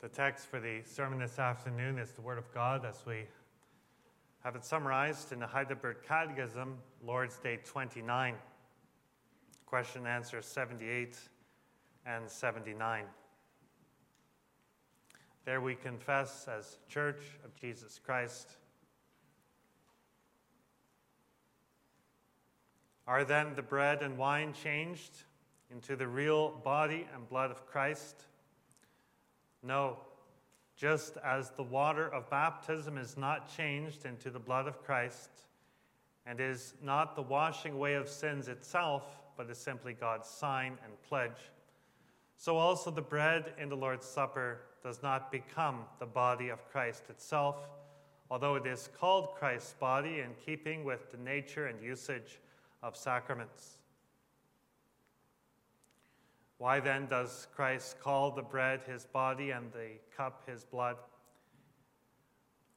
The text for the sermon this afternoon is the Word of God as we have it summarized in the Heidelberg Catechism, Lord's Day 29, question and answer 78 and 79. There we confess as Church of Jesus Christ. Are then the bread and wine changed into the real body and blood of Christ? No, just as the water of baptism is not changed into the blood of Christ, and is not the washing away of sins itself, but is simply God's sign and pledge, so also the bread in the Lord's Supper does not become the body of Christ itself, although it is called Christ's body in keeping with the nature and usage of sacraments. Why then does Christ call the bread his body and the cup his blood,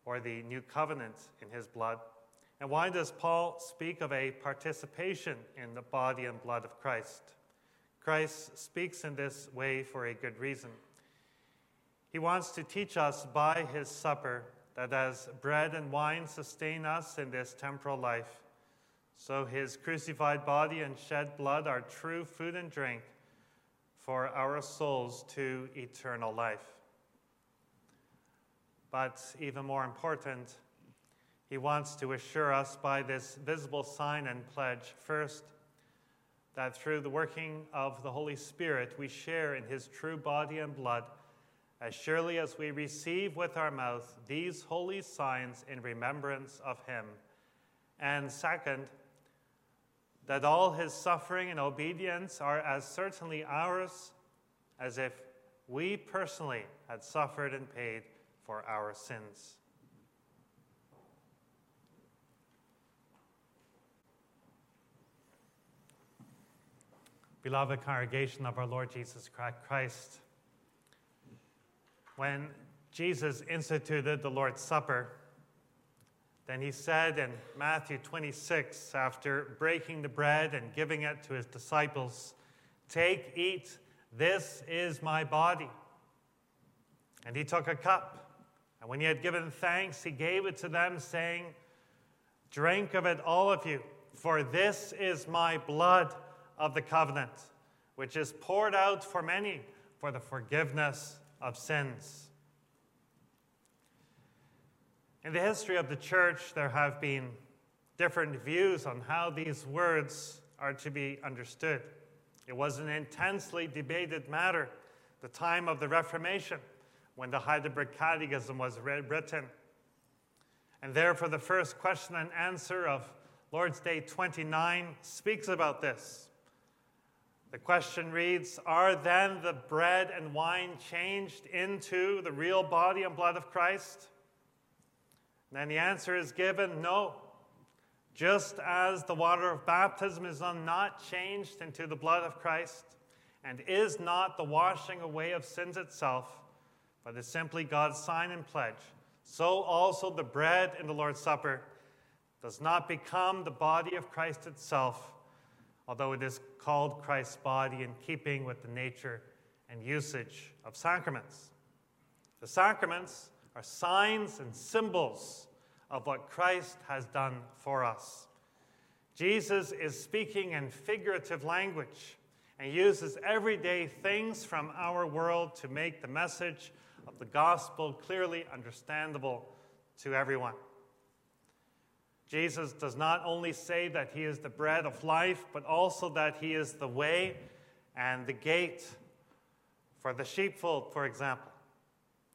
or the new covenant in his blood? And why does Paul speak of a participation in the body and blood of Christ? Christ speaks in this way for a good reason. He wants to teach us by his supper that as bread and wine sustain us in this temporal life, so his crucified body and shed blood are true food and drink for our souls to eternal life. But even more important, he wants to assure us by this visible sign and pledge, first, that through the working of the Holy Spirit, we share in his true body and blood, as surely as we receive with our mouth these holy signs in remembrance of him. And second, that all his suffering and obedience are as certainly ours as if we personally had suffered and paid for our sins. Beloved congregation of our Lord Jesus Christ, when Jesus instituted the Lord's Supper, then he said in Matthew 26, after breaking the bread and giving it to his disciples, "Take, eat, this is my body." And he took a cup, and when he had given thanks, he gave it to them, saying, "Drink of it, all of you, for this is my blood of the covenant, which is poured out for many for the forgiveness of sins." In the history of the church, there have been different views on how these words are to be understood. It was an intensely debated matter, the time of the Reformation, when the Heidelberg Catechism was written. And therefore, the first question and answer of Lord's Day 29 speaks about this. The question reads, "Are then the bread and wine changed into the real body and blood of Christ?" Then the answer is given, no. Just as the water of baptism is not changed into the blood of Christ, and is not the washing away of sins itself, but is simply God's sign and pledge, so also the bread in the Lord's Supper does not become the body of Christ itself, although it is called Christ's body in keeping with the nature and usage of sacraments. The sacraments are signs and symbols of what Christ has done for us. Jesus is speaking in figurative language and uses everyday things from our world to make the message of the gospel clearly understandable to everyone. Jesus does not only say that he is the bread of life, but also that he is the way and the gate for the sheepfold, for example.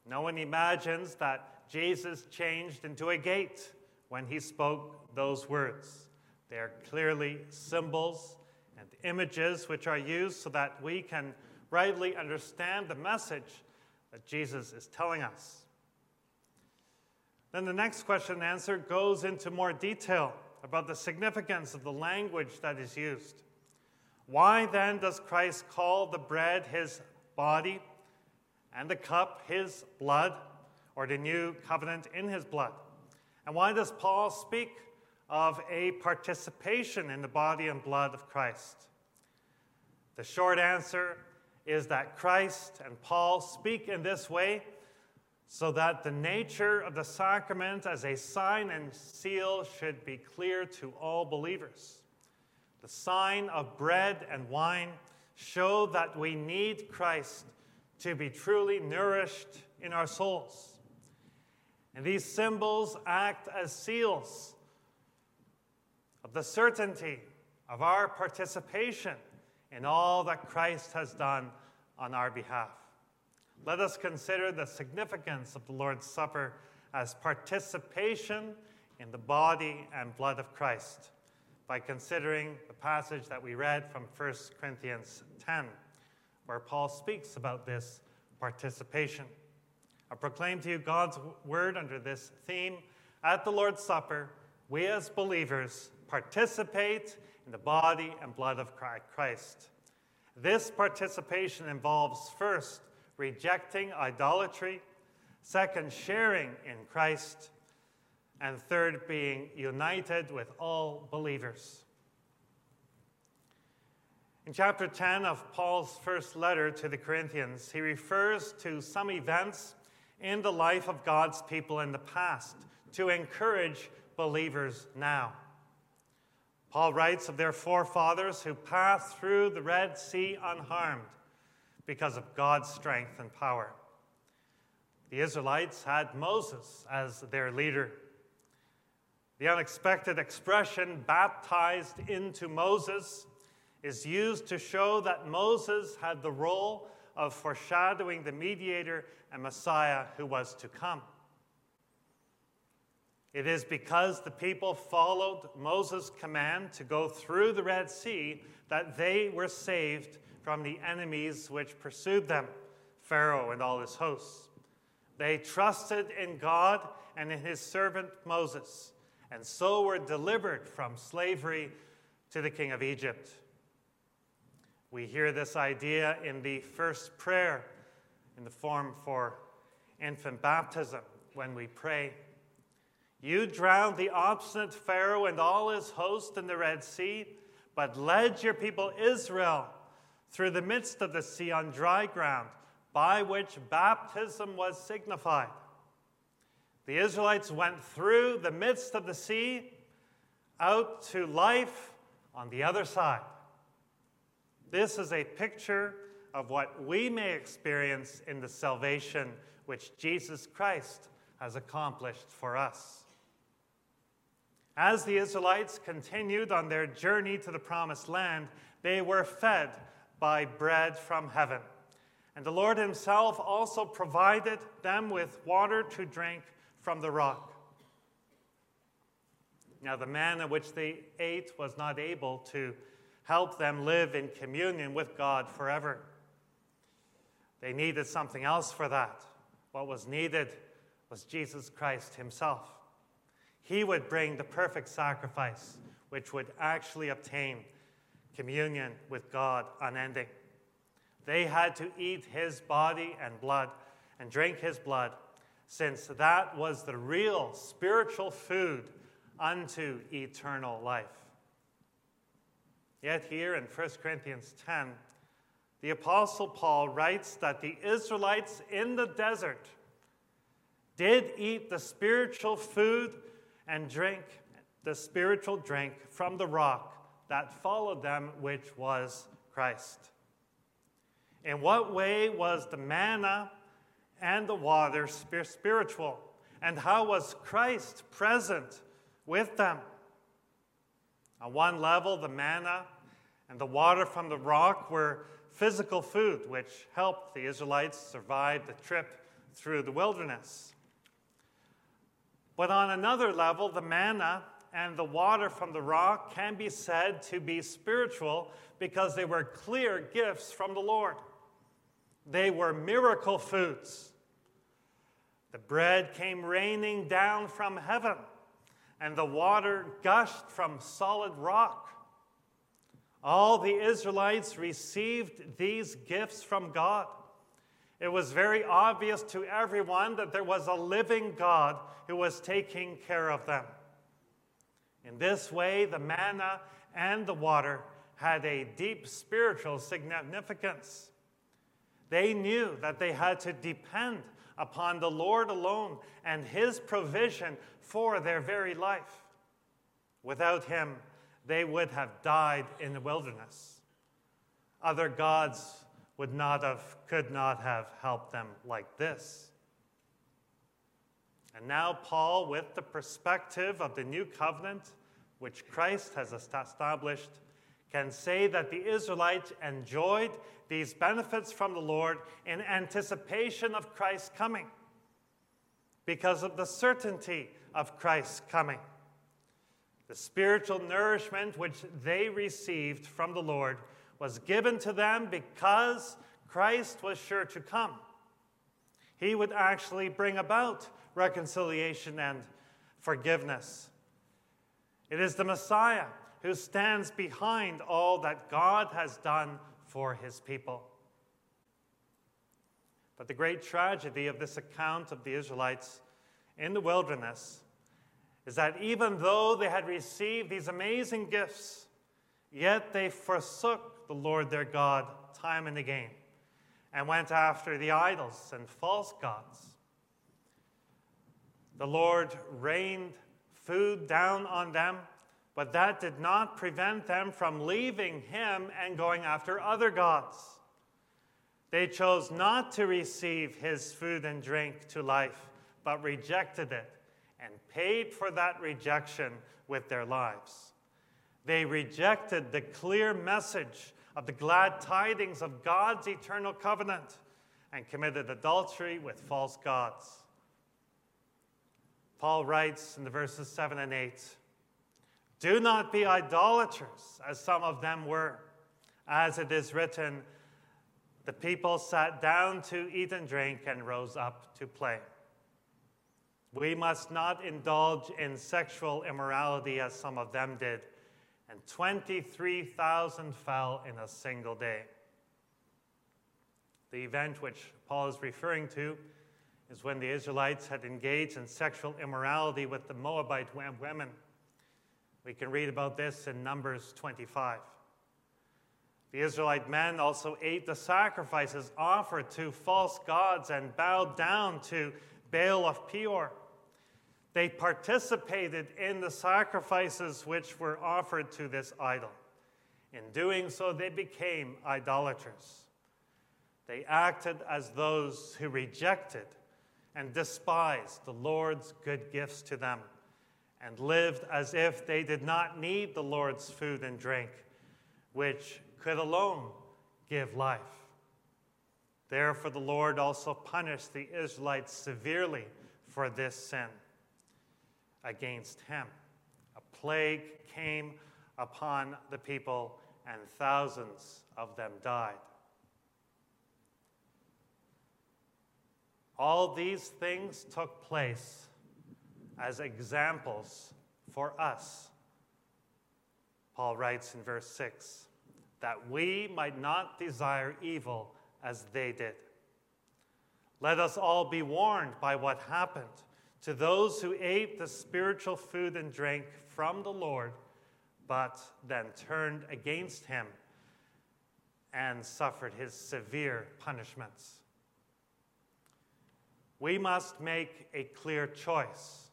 No one imagines that Jesus changed into a gate when he spoke those words. They are clearly symbols and images which are used so that we can rightly understand the message that Jesus is telling us. Then the next question and answer goes into more detail about the significance of the language that is used. Why then does Christ call the bread his body and the cup his blood, or the new covenant in his blood? And why does Paul speak of a participation in the body and blood of Christ? The short answer is that Christ and Paul speak in this way so that the nature of the sacrament as a sign and seal should be clear to all believers. The sign of bread and wine show that we need Christ to be truly nourished in our souls. And these symbols act as seals of the certainty of our participation in all that Christ has done on our behalf. Let us consider the significance of the Lord's Supper as participation in the body and blood of Christ by considering the passage that we read from 1 Corinthians 10, where Paul speaks about this participation. I proclaim to you God's word under this theme. At the Lord's Supper, we as believers participate in the body and blood of Christ. This participation involves, first, rejecting idolatry, second, sharing in Christ, and third, being united with all believers. In chapter 10 of Paul's first letter to the Corinthians, he refers to some events in the life of God's people in the past to encourage believers now. Paul writes of their forefathers who passed through the Red Sea unharmed because of God's strength and power. The Israelites had Moses as their leader. The unexpected expression, baptized into Moses, is used to show that Moses had the role of foreshadowing the mediator and Messiah who was to come. It is because the people followed Moses' command to go through the Red Sea that they were saved from the enemies which pursued them, Pharaoh and all his hosts. They trusted in God and in his servant Moses, and so were delivered from slavery to the king of Egypt. We hear this idea in the first prayer in the form for infant baptism when we pray, "You drowned the obstinate Pharaoh and all his host in the Red Sea, but led your people Israel through the midst of the sea on dry ground, by which baptism was signified." The Israelites went through the midst of the sea out to life on the other side. This is a picture of what we may experience in the salvation which Jesus Christ has accomplished for us. As the Israelites continued on their journey to the Promised Land, they were fed by bread from heaven. And the Lord himself also provided them with water to drink from the rock. Now, the manna which they ate was not able to help them live in communion with God forever. They needed something else for that. What was needed was Jesus Christ himself. He would bring the perfect sacrifice, which would actually obtain communion with God unending. They had to eat his body and blood and drink his blood, since that was the real spiritual food unto eternal life. Yet here in 1 Corinthians 10, the Apostle Paul writes that the Israelites in the desert did eat the spiritual food and drink the spiritual drink from the rock that followed them, which was Christ. In what way was the manna and the water spiritual? And how was Christ present with them? On one level, the manna and the water from the rock were physical food, which helped the Israelites survive the trip through the wilderness. But on another level, the manna and the water from the rock can be said to be spiritual because they were clear gifts from the Lord. They were miracle foods. The bread came raining down from heaven, and the water gushed from solid rock. All the Israelites received these gifts from God. It was very obvious to everyone that there was a living God who was taking care of them. In this way, the manna and the water had a deep spiritual significance. They knew that they had to depend upon the Lord alone and his provision for their very life. Without him, they would have died in the wilderness. Other gods could not have helped them like this. And now Paul, with the perspective of the new covenant, which Christ has established, can say that the Israelites enjoyed these benefits from the Lord in anticipation of Christ's coming, because of the certainty of Christ's coming. The spiritual nourishment which they received from the Lord was given to them because Christ was sure to come. He would actually bring about reconciliation and forgiveness. It is the Messiah who stands behind all that God has done for his people. But the great tragedy of this account of the Israelites in the wilderness is that even though they had received these amazing gifts, yet they forsook the Lord their God time and again and went after the idols and false gods. The Lord rained food down on them, but that did not prevent them from leaving him and going after other gods. They chose not to receive his food and drink to life, but rejected it and paid for that rejection with their lives. They rejected the clear message of the glad tidings of God's eternal covenant and committed adultery with false gods. Paul writes in the verses 7 and 8, "Do not be idolaters, as some of them were. As it is written, the people sat down to eat and drink and rose up to play." We must not indulge in sexual immorality as some of them did, and 23,000 fell in a single day. The event which Paul is referring to is when the Israelites had engaged in sexual immorality with the Moabite women. We can read about this in Numbers 25. The Israelite men also ate the sacrifices offered to false gods and bowed down to Baal of Peor. They participated in the sacrifices which were offered to this idol. In doing so, they became idolaters. They acted as those who rejected and despised the Lord's good gifts to them, and lived as if they did not need the Lord's food and drink, which could alone give life. Therefore, the Lord also punished the Israelites severely for this sin against him. A plague came upon the people, and thousands of them died. All these things took place as examples for us. Paul writes in verse 6, that we might not desire evil as they did. Let us all be warned by what happened to those who ate the spiritual food and drink from the Lord, but then turned against him and suffered his severe punishments. We must make a clear choice.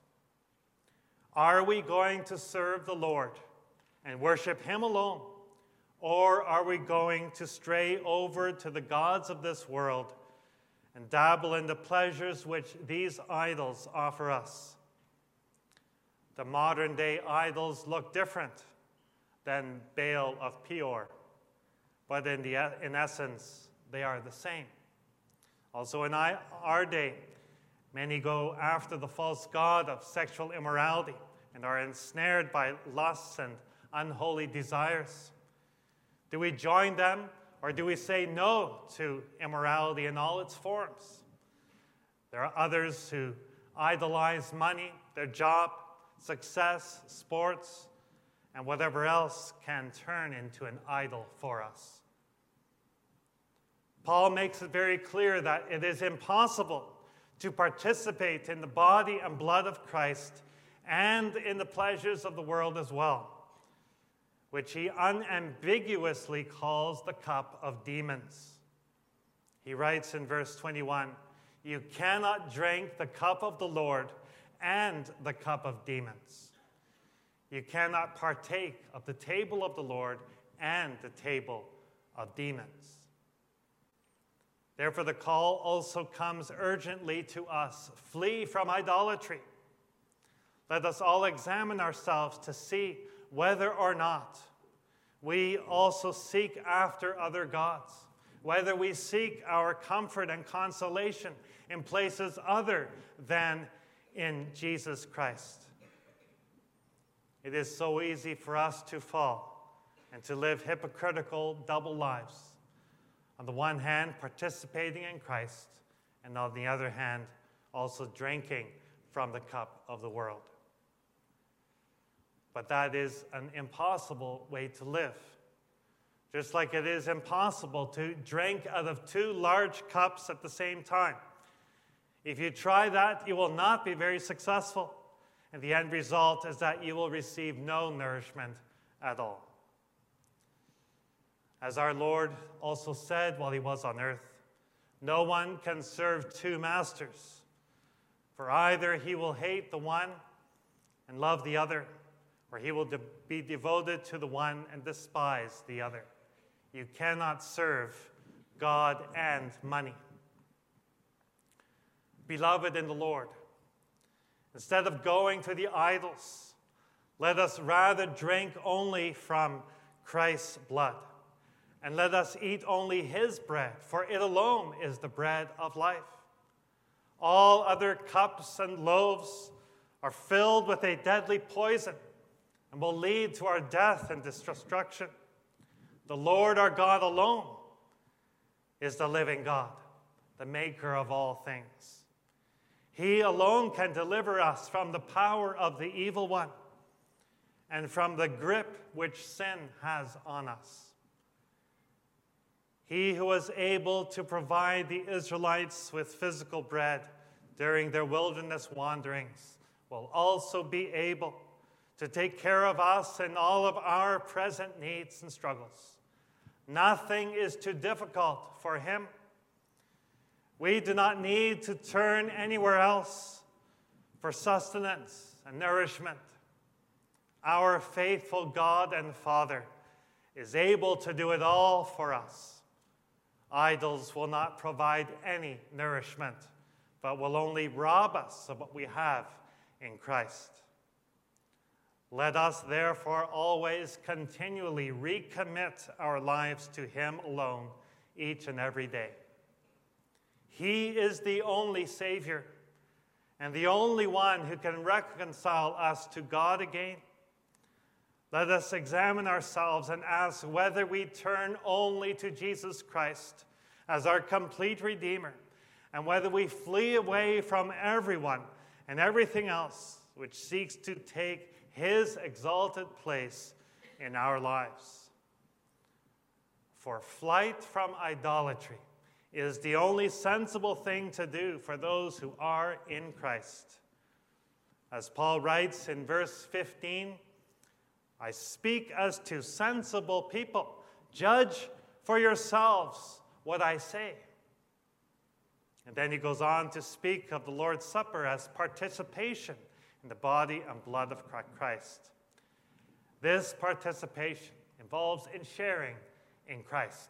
Are we going to serve the Lord and worship him alone? Or are we going to stray over to the gods of this world and dabble in the pleasures which these idols offer us? The modern-day idols look different than Baal of Peor, but in essence, they are the same. Also in our day, many go after the false god of sexual immorality and are ensnared by lusts and unholy desires. Do we join them, or do we say no to immorality in all its forms? There are others who idolize money, their job, success, sports, and whatever else can turn into an idol for us. Paul makes it very clear that it is impossible to participate in the body and blood of Christ and in the pleasures of the world as well, which he unambiguously calls the cup of demons. He writes in verse 21, You cannot drink the cup of the Lord and the cup of demons. You cannot partake of the table of the Lord and the table of demons. Therefore, the call also comes urgently to us. Flee from idolatry. Let us all examine ourselves to see whether or not we also seek after other gods, whether we seek our comfort and consolation in places other than in Jesus Christ. It is so easy for us to fall and to live hypocritical double lives. On the one hand, participating in Christ, and on the other hand, also drinking from the cup of the world. But that is an impossible way to live. Just like it is impossible to drink out of two large cups at the same time. If you try that, you will not be very successful. And the end result is that you will receive no nourishment at all. As our Lord also said while he was on earth, no one can serve two masters, for either he will hate the one and love the other, or he will be devoted to the one and despise the other. You cannot serve God and money. Beloved in the Lord, instead of going to the idols, let us rather drink only from Christ's blood, and let us eat only his bread, for it alone is the bread of life. All other cups and loaves are filled with a deadly poison and will lead to our death and destruction. The Lord our God alone is the living God, the maker of all things. He alone can deliver us from the power of the evil one and from the grip which sin has on us. He who was able to provide the Israelites with physical bread during their wilderness wanderings will also be able to take care of us in all of our present needs and struggles. Nothing is too difficult for him. We do not need to turn anywhere else for sustenance and nourishment. Our faithful God and Father is able to do it all for us. Idols will not provide any nourishment, but will only rob us of what we have in Christ. Let us therefore always continually recommit our lives to him alone each and every day. He is the only Savior and the only one who can reconcile us to God again. Let us examine ourselves and ask whether we turn only to Jesus Christ as our complete Redeemer, and whether we flee away from everyone and everything else which seeks to take his exalted place in our lives. For flight from idolatry is the only sensible thing to do for those who are in Christ. As Paul writes in verse 15, I speak as to sensible people. Judge for yourselves what I say. And then he goes on to speak of the Lord's Supper as participation in the body and blood of Christ. This participation involves in sharing in Christ.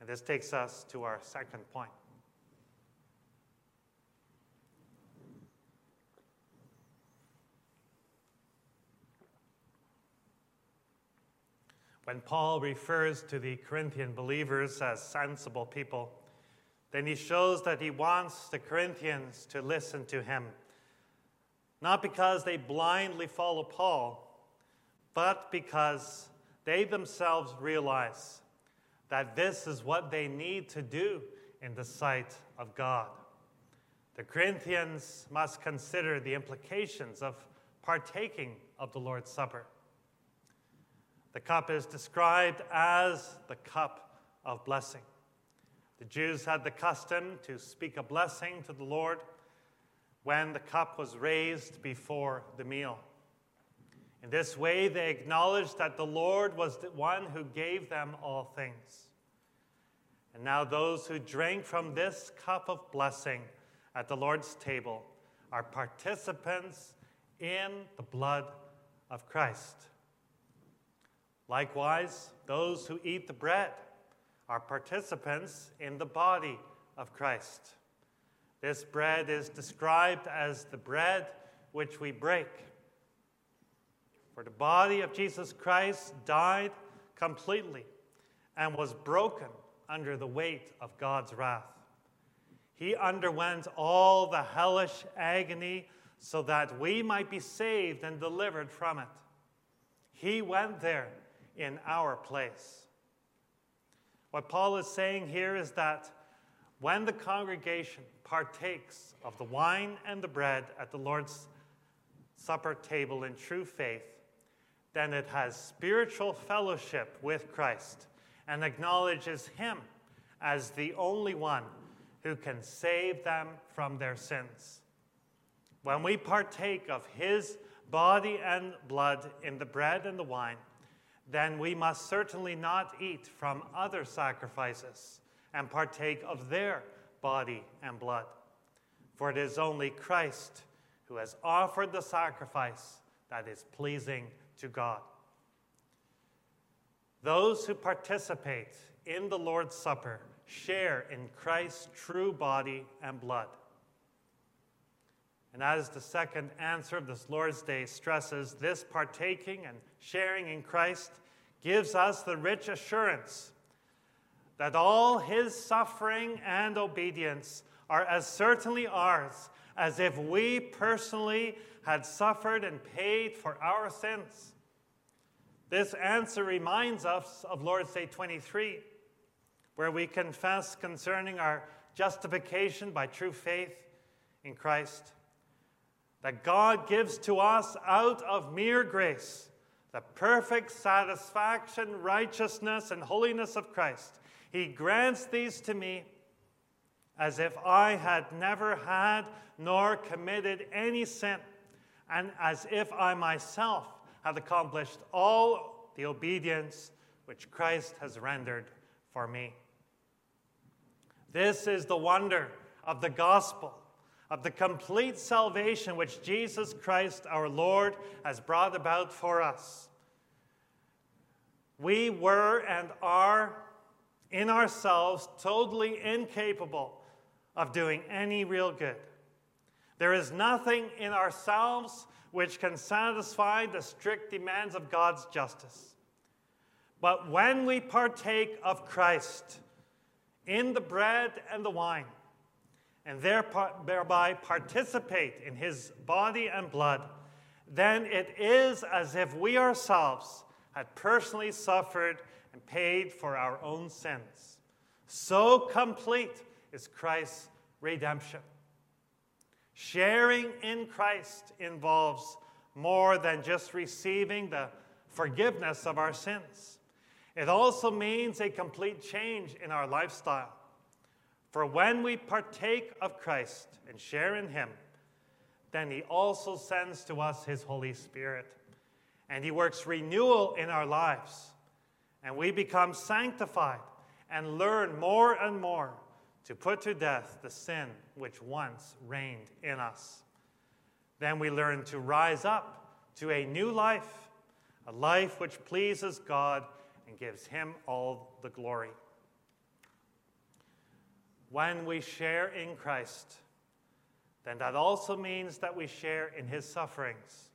And this takes us to our second point. When Paul refers to the Corinthian believers as sensible people, then he shows that he wants the Corinthians to listen to him, not because they blindly follow Paul, but because they themselves realize that this is what they need to do in the sight of God. The Corinthians must consider the implications of partaking of the Lord's Supper. The cup is described as the cup of blessing. The Jews had the custom to speak a blessing to the Lord when the cup was raised before the meal. In this way, they acknowledged that the Lord was the one who gave them all things. And now those who drank from this cup of blessing at the Lord's table are participants in the blood of Christ. Likewise, those who eat the bread are participants in the body of Christ. This bread is described as the bread which we break. For the body of Jesus Christ died completely and was broken under the weight of God's wrath. He underwent all the hellish agony so that we might be saved and delivered from it. He went there in our place. What Paul is saying here is that when the congregation partakes of the wine and the bread at the Lord's Supper table in true faith, then it has spiritual fellowship with Christ and acknowledges him as the only one who can save them from their sins. When we partake of his body and blood in the bread and the wine, then we must certainly not eat from other sacrifices and partake of their body and blood. For it is only Christ who has offered the sacrifice that is pleasing to God. Those who participate in the Lord's Supper share in Christ's true body and blood. And as the second answer of this Lord's Day stresses, this partaking and sharing in Christ gives us the rich assurance that all his suffering and obedience are as certainly ours as if we personally had suffered and paid for our sins. This answer reminds us of Lord's Day 23, where we confess concerning our justification by true faith in Christ, that God gives to us out of mere grace the perfect satisfaction, righteousness, and holiness of Christ. He grants these to me as if I had never had nor committed any sin, and as if I myself had accomplished all the obedience which Christ has rendered for me. This is the wonder of the gospel, of the complete salvation which Jesus Christ our Lord has brought about for us. We were and are in ourselves totally incapable of doing any real good. There is nothing in ourselves which can satisfy the strict demands of God's justice. But when we partake of Christ in the bread and the wine, and thereby participate in his body and blood, then it is as if we ourselves had personally suffered and paid for our own sins. So complete is Christ's redemption. Sharing in Christ involves more than just receiving the forgiveness of our sins. It also means a complete change in our lifestyle. For when we partake of Christ and share in him, then he also sends to us his Holy Spirit, and he works renewal in our lives, and we become sanctified and learn more and more to put to death the sin which once reigned in us. Then we learn to rise up to a new life, a life which pleases God and gives him all the glory. When we share in Christ, then that also means that we share in his sufferings.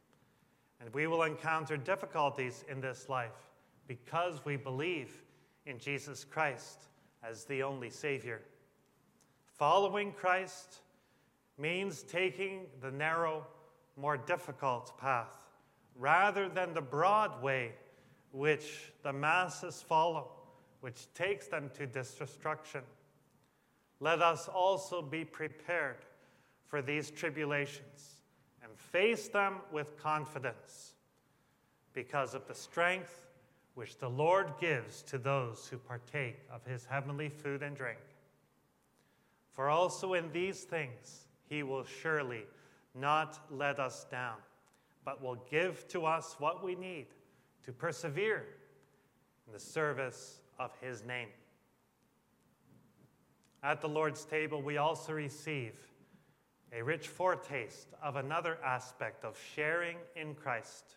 And we will encounter difficulties in this life because we believe in Jesus Christ as the only Savior. Following Christ means taking the narrow, more difficult path rather than the broad way which the masses follow, which takes them to destruction. Let us also be prepared for these tribulations and face them with confidence because of the strength which the Lord gives to those who partake of his heavenly food and drink. For also in these things he will surely not let us down, but will give to us what we need to persevere in the service of his name. At the Lord's table, we also receive a rich foretaste of another aspect of sharing in Christ.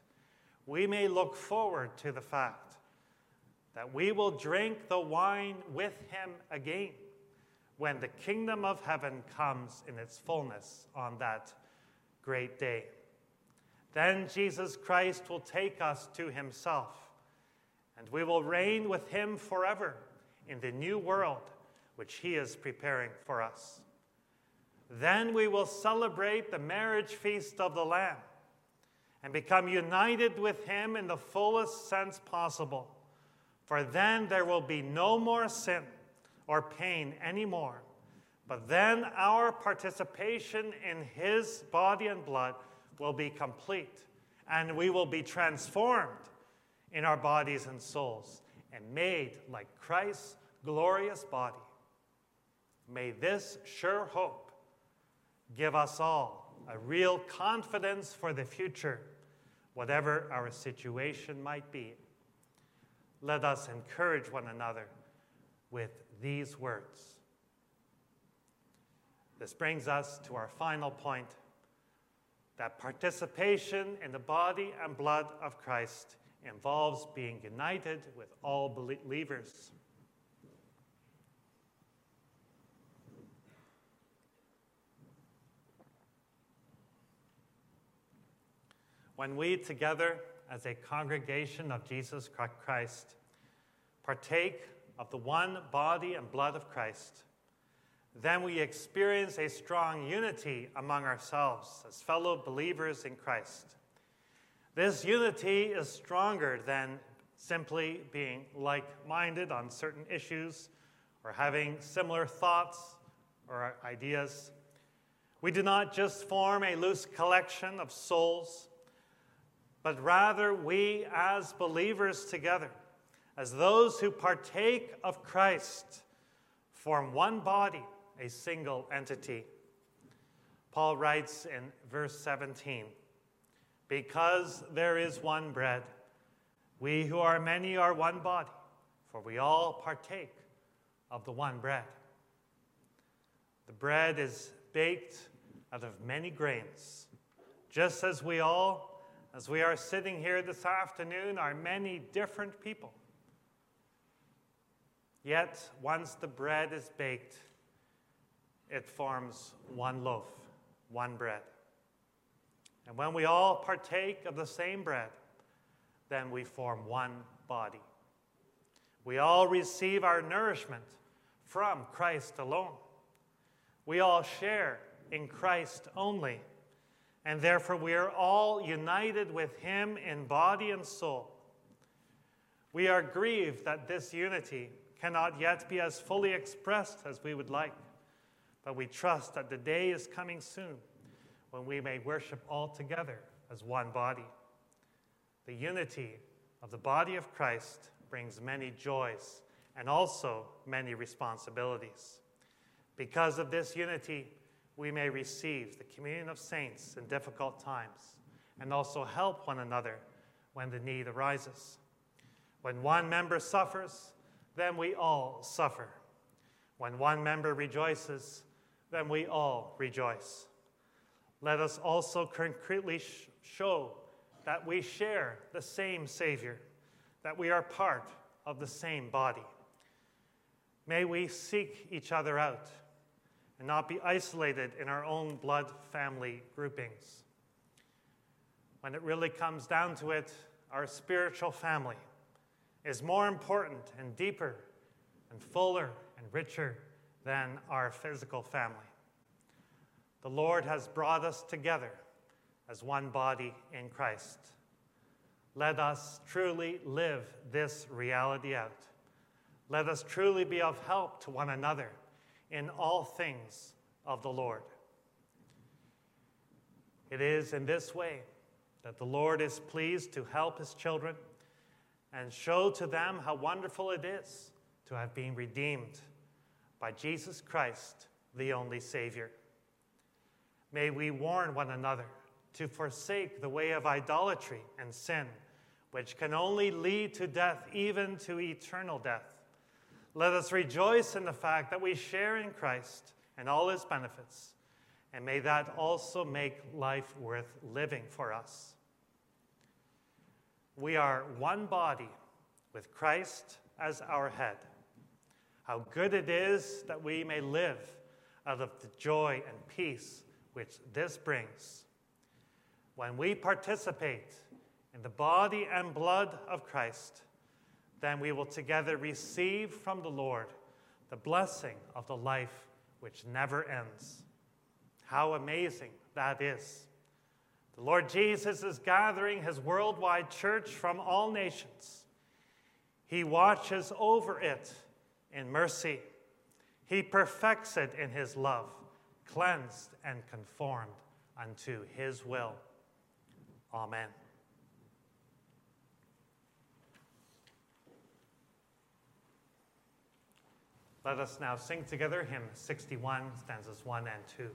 We may look forward to the fact that we will drink the wine with him again when the kingdom of heaven comes in its fullness on that great day. Then Jesus Christ will take us to himself, and we will reign with him forever in the new world which he is preparing for us. Then we will celebrate the marriage feast of the Lamb and become united with him in the fullest sense possible. For then there will be no more sin or pain anymore. But then our participation in his body and blood will be complete, and we will be transformed in our bodies and souls and made like Christ's glorious body. May this sure hope give us all a real confidence for the future, whatever our situation might be. Let us encourage one another with these words. This brings us to our final point, that participation in the body and blood of Christ involves being united with all believers. When we together as a congregation of Jesus Christ partake of the one body and blood of Christ, then we experience a strong unity among ourselves as fellow believers in Christ. This unity is stronger than simply being like-minded on certain issues or having similar thoughts or ideas. We do not just form a loose collection of souls, but rather we as believers together, as those who partake of Christ, form one body, a single entity. Paul writes in verse 17, "Because there is one bread, we who are many are one body, for we all partake of the one bread." The bread is baked out of many grains, just as we all, as we are sitting here this afternoon, are many different people. Yet, once the bread is baked, it forms one loaf, one bread. And when we all partake of the same bread, then we form one body. We all receive our nourishment from Christ alone. We all share in Christ only. And therefore, we are all united with him in body and soul. We are grieved that this unity cannot yet be as fully expressed as we would like, but we trust that the day is coming soon when we may worship all together as one body. The unity of the body of Christ brings many joys and also many responsibilities. Because of this unity, we may receive the communion of saints in difficult times and also help one another when the need arises. When one member suffers, then we all suffer. When one member rejoices, then we all rejoice. Let us also concretely show that we share the same Savior, that we are part of the same body. May we seek each other out and not be isolated in our own blood family groupings. When it really comes down to it, our spiritual family is more important and deeper and fuller and richer than our physical family. The Lord has brought us together as one body in Christ. Let us truly live this reality out. Let us truly be of help to one another in all things of the Lord. It is in this way that the Lord is pleased to help his children and show to them how wonderful it is to have been redeemed by Jesus Christ, the only Savior. May we warn one another to forsake the way of idolatry and sin, which can only lead to death, even to eternal death. Let us rejoice in the fact that we share in Christ and all his benefits, and may that also make life worth living for us. We are one body with Christ as our head. How good it is that we may live out of the joy and peace which this brings. When we participate in the body and blood of Christ, then we will together receive from the Lord the blessing of the life which never ends. How amazing that is. The Lord Jesus is gathering his worldwide church from all nations. He watches over it in mercy. He perfects it in his love, cleansed and conformed unto his will. Amen. Let us now sing together hymn 61, stanzas 1 and 2.